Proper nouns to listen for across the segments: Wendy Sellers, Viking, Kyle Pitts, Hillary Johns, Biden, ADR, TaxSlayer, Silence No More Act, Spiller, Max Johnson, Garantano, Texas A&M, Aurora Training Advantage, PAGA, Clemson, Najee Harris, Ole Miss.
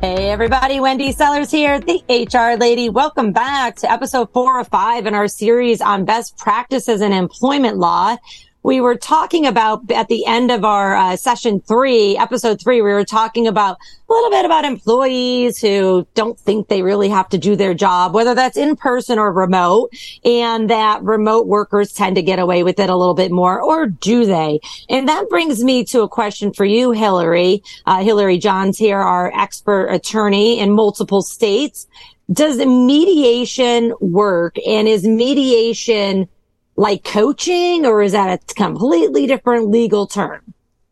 Hey everybody, Wendy Sellers here, the HR lady. Welcome back to episode 4 or 5 in our series on best practices in employment law. We were talking about at the end of our session 3, episode 3, we were talking about a little bit about employees who don't think they really have to do their job, whether that's in person or remote, and that remote workers tend to get away with it a little bit more, or do they? And that brings me to a question for you, Hillary. Hillary Johns here, our expert attorney in multiple states. Does mediation work, and is mediation like coaching, or is that a completely different legal term?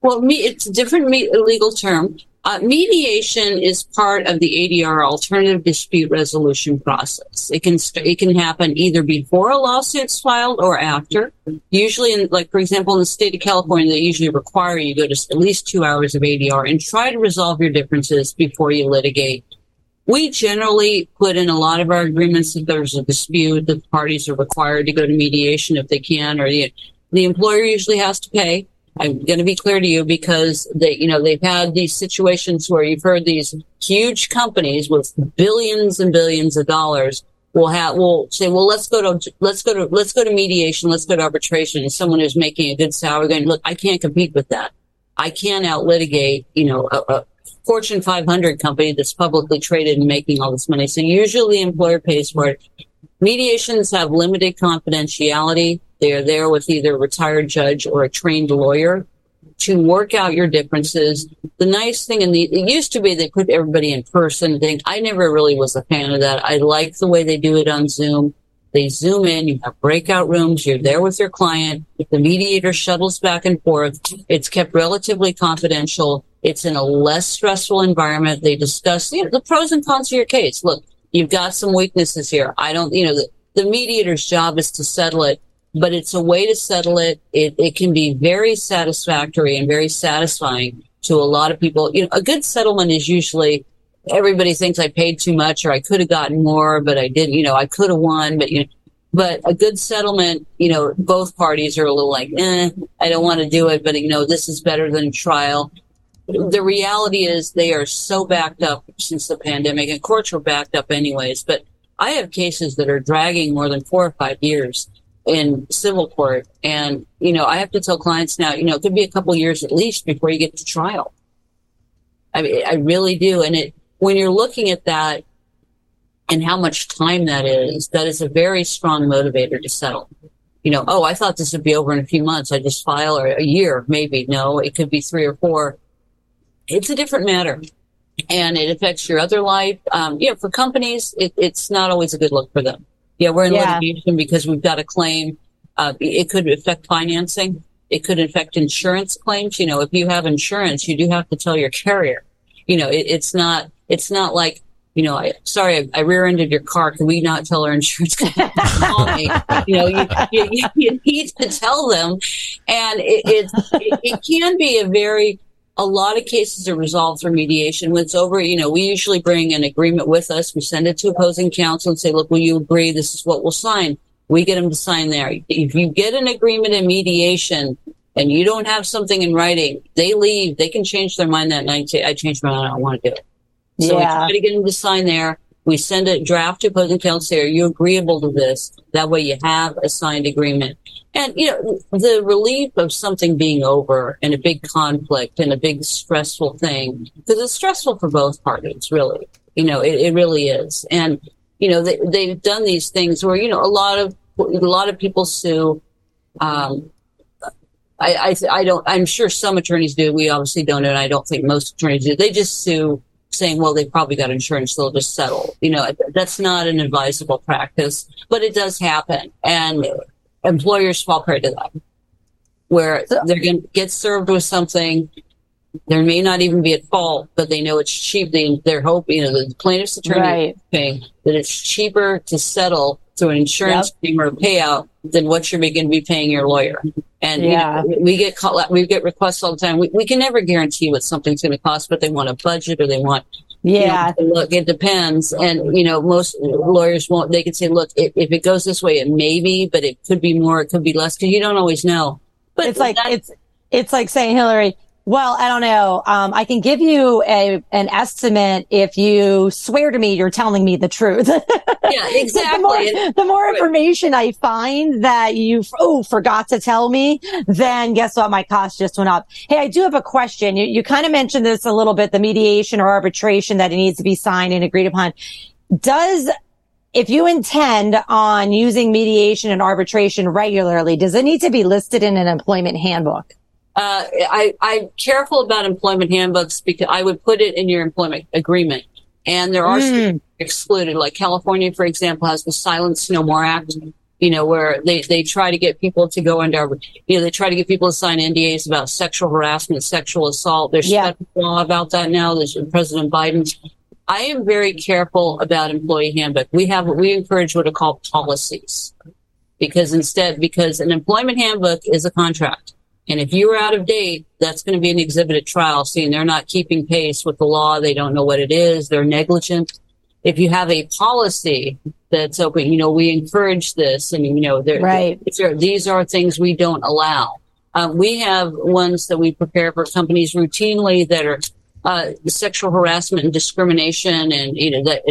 Well, it's a different legal term. Mediation is part of the ADR, alternative dispute resolution process. It can happen either before a lawsuit's filed or after. Usually, for example, in the state of California, they usually require you go to at least 2 hours of ADR and try to resolve your differences before you litigate. We generally put in a lot of our agreements that there's a dispute, the parties are required to go to mediation if they can, or the employer usually has to pay. I'm going to be clear to you because they've had these situations where you've heard these huge companies with billions and billions of dollars will say, well, let's go to mediation, let's go to arbitration. And someone who's making a good salary going, look, I can't compete with that. I can't out litigate, a Fortune 500 company that's publicly traded and making all this money. So usually the employer pays for it. Mediations have limited confidentiality. They are there with either a retired judge or a trained lawyer to work out your differences. The nice thing, it used to be they put everybody in person. I never really was a fan of that. I like the way they do it on Zoom. They Zoom in, you have breakout rooms, you're there with your client. The mediator shuttles back and forth. It's kept relatively confidential. It's in a less stressful environment. They discuss the pros and cons of your case. Look, you've got some weaknesses here. The mediator's job is to settle it, but it's a way to settle it. It can be very satisfactory and very satisfying to a lot of people. A good settlement is usually, everybody thinks I paid too much, or I could have gotten more, but I didn't, I could have won, but a good settlement, both parties are a little like, I don't want to do it, but this is better than trial. The reality is they are so backed up since the pandemic, and courts were backed up anyways, but I have cases that are dragging more than 4 or 5 years in civil court. And, I have to tell clients now, it could be a couple of years at least before you get to trial. I mean, I really do. And when you're looking at that and how much time that is a very strong motivator to settle. I thought this would be over in a few months. I just file, or a year, maybe. No, it could be 3 or 4. It's a different matter, and it affects your other life. For companies, it's not always a good look for them. Yeah, we're in litigation because we've got a claim. It could affect financing. It could affect insurance claims. If you have insurance, you do have to tell your carrier. It's not like, I rear-ended your car. Can we not tell our insurance company to call me? You need to tell them. And it can be a lot of cases are resolved through mediation. When it's over, we usually bring an agreement with us. We send it to opposing counsel and say, look, will you agree? This is what we'll sign. We get them to sign there. If you get an agreement in mediation and you don't have something in writing, they leave. They can change their mind that night. I changed my mind. I don't want to do it. So we try to get them to sign there. We send a draft to opposing counsel. Are you agreeable to this? That way you have a signed agreement. And, the relief of something being over and a big conflict and a big stressful thing, because it's stressful for both parties, really. It really is. And, they've done these things where, a lot of people sue. I'm sure some attorneys do. We obviously don't, and I don't think most attorneys do. They just sue saying, well, they've probably got insurance, they'll just settle. That's not an advisable practice, but it does happen. And employers fall prey to that, where they're going to get served with something. They may not even be at fault, but they know it's cheap. They're hoping, the plaintiff's attorney is hoping that it's cheaper to settle through an insurance claim or a payout than what you're going to be paying your lawyer. And you know, we get requests all the time. We can never guarantee what something's going to cost, but they want a budget or they want, look, it depends. And, you know, most lawyers won't, they can say, look, if it goes this way, it may be, but it could be more, it could be less, because you don't always know. But it's like, it's like saying, Hillary, well, I don't know. I can give you an estimate if you swear to me you're telling me the truth. Yeah, exactly. The more information I find that you forgot to tell me, then guess what? My cost just went up. Hey, I do have a question. You kind of mentioned this a little bit, the mediation or arbitration that it needs to be signed and agreed upon. If you intend on using mediation and arbitration regularly, does it need to be listed in an employment handbook? I'm careful about employment handbooks because I would put it in your employment agreement. And there are excluded, like California, for example, has the Silence No More Act, you know, where they try to get people to go under, you know, they try to get people to sign NDAs about sexual harassment, sexual assault. There's federal law about that now. There's President Biden. I am very careful about employee handbook. We encourage what are called policies, because an employment handbook is a contract. And if you are out of date, that's going to be an exhibit at trial, seeing they're not keeping pace with the law. They don't know what it is. They're negligent. If you have a policy that's open, you know, we encourage this, and, you know, these are things we don't allow. We have ones that we prepare for companies routinely that are sexual harassment and discrimination, and, you know, that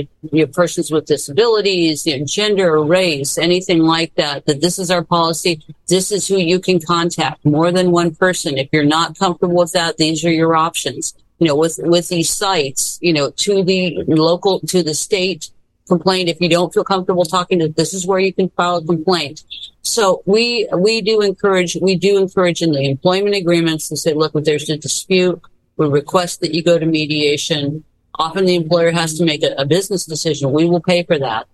persons with disabilities, you know, gender, race, anything like that, that this is our policy. This is who you can contact, more than one person. If you're not comfortable with that, these are your options. You know, with these sites, you know, to the state complaint. If you don't feel comfortable talking to, this is where you can file a complaint. So we do encourage in the employment agreements to say, look, if there's a dispute, we request that you go to mediation. Often the employer has to make a business decision. We will pay for that,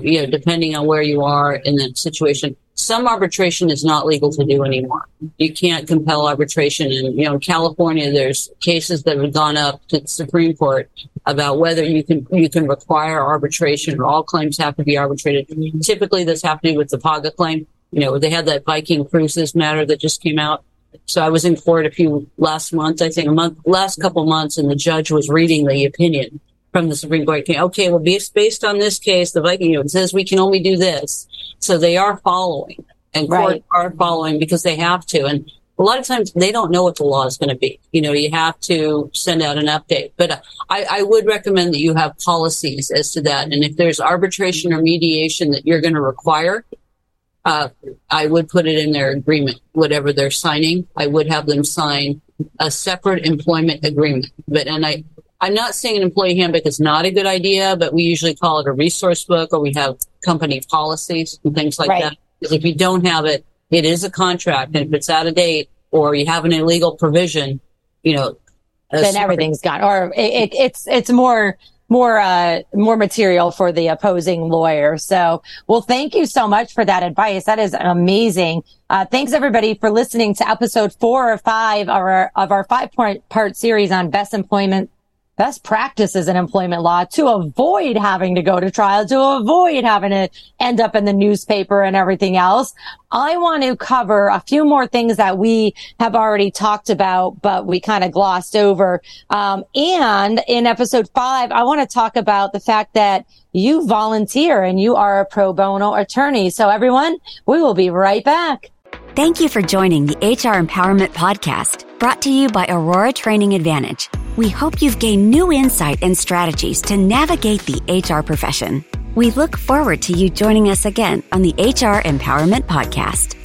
you know, depending on where you are in that situation. Some arbitration is not legal to do anymore. You can't compel arbitration. And, you know, in California, there's cases that have gone up to the Supreme Court about whether you can require arbitration, or all claims have to be arbitrated. Typically, that's happening with the PAGA claim. You know, they had that Viking cruises matter that just came out. So I was in court last couple months, and the judge was reading the opinion from the Supreme Court. Okay, well, based on this case, the Viking Union says we can only do this. So they are following, and courts are following because they have to. And a lot of times they don't know what the law is going to be. You know, you have to send out an update. But I would recommend that you have policies as to that. And if there's arbitration or mediation that you're going to require, I would put it in their agreement, whatever they're signing. I would have them sign a separate employment agreement. I'm not saying an employee handbook is not a good idea, but we usually call it a resource book, or we have company policies and things like that. Because if you don't have it, it is a contract. And if it's out of date or you have an illegal provision, you know, then everything's gone. Or it's more material for the opposing lawyer. So, well, thank you so much for that advice. That is amazing. Thanks everybody for listening to episode 4 or 5 of our 5-part series on best practices in employment law to avoid having to go to trial, to avoid having to end up in the newspaper and everything else. I want to cover a few more things that we have already talked about, but we kind of glossed over. And in episode 5, I want to talk about the fact that you volunteer and you are a pro bono attorney. So everyone, we will be right back. Thank you for joining the HR Empowerment Podcast, brought to you by Aurora Training Advantage. We hope you've gained new insight and strategies to navigate the HR profession. We look forward to you joining us again on the HR Empowerment Podcast.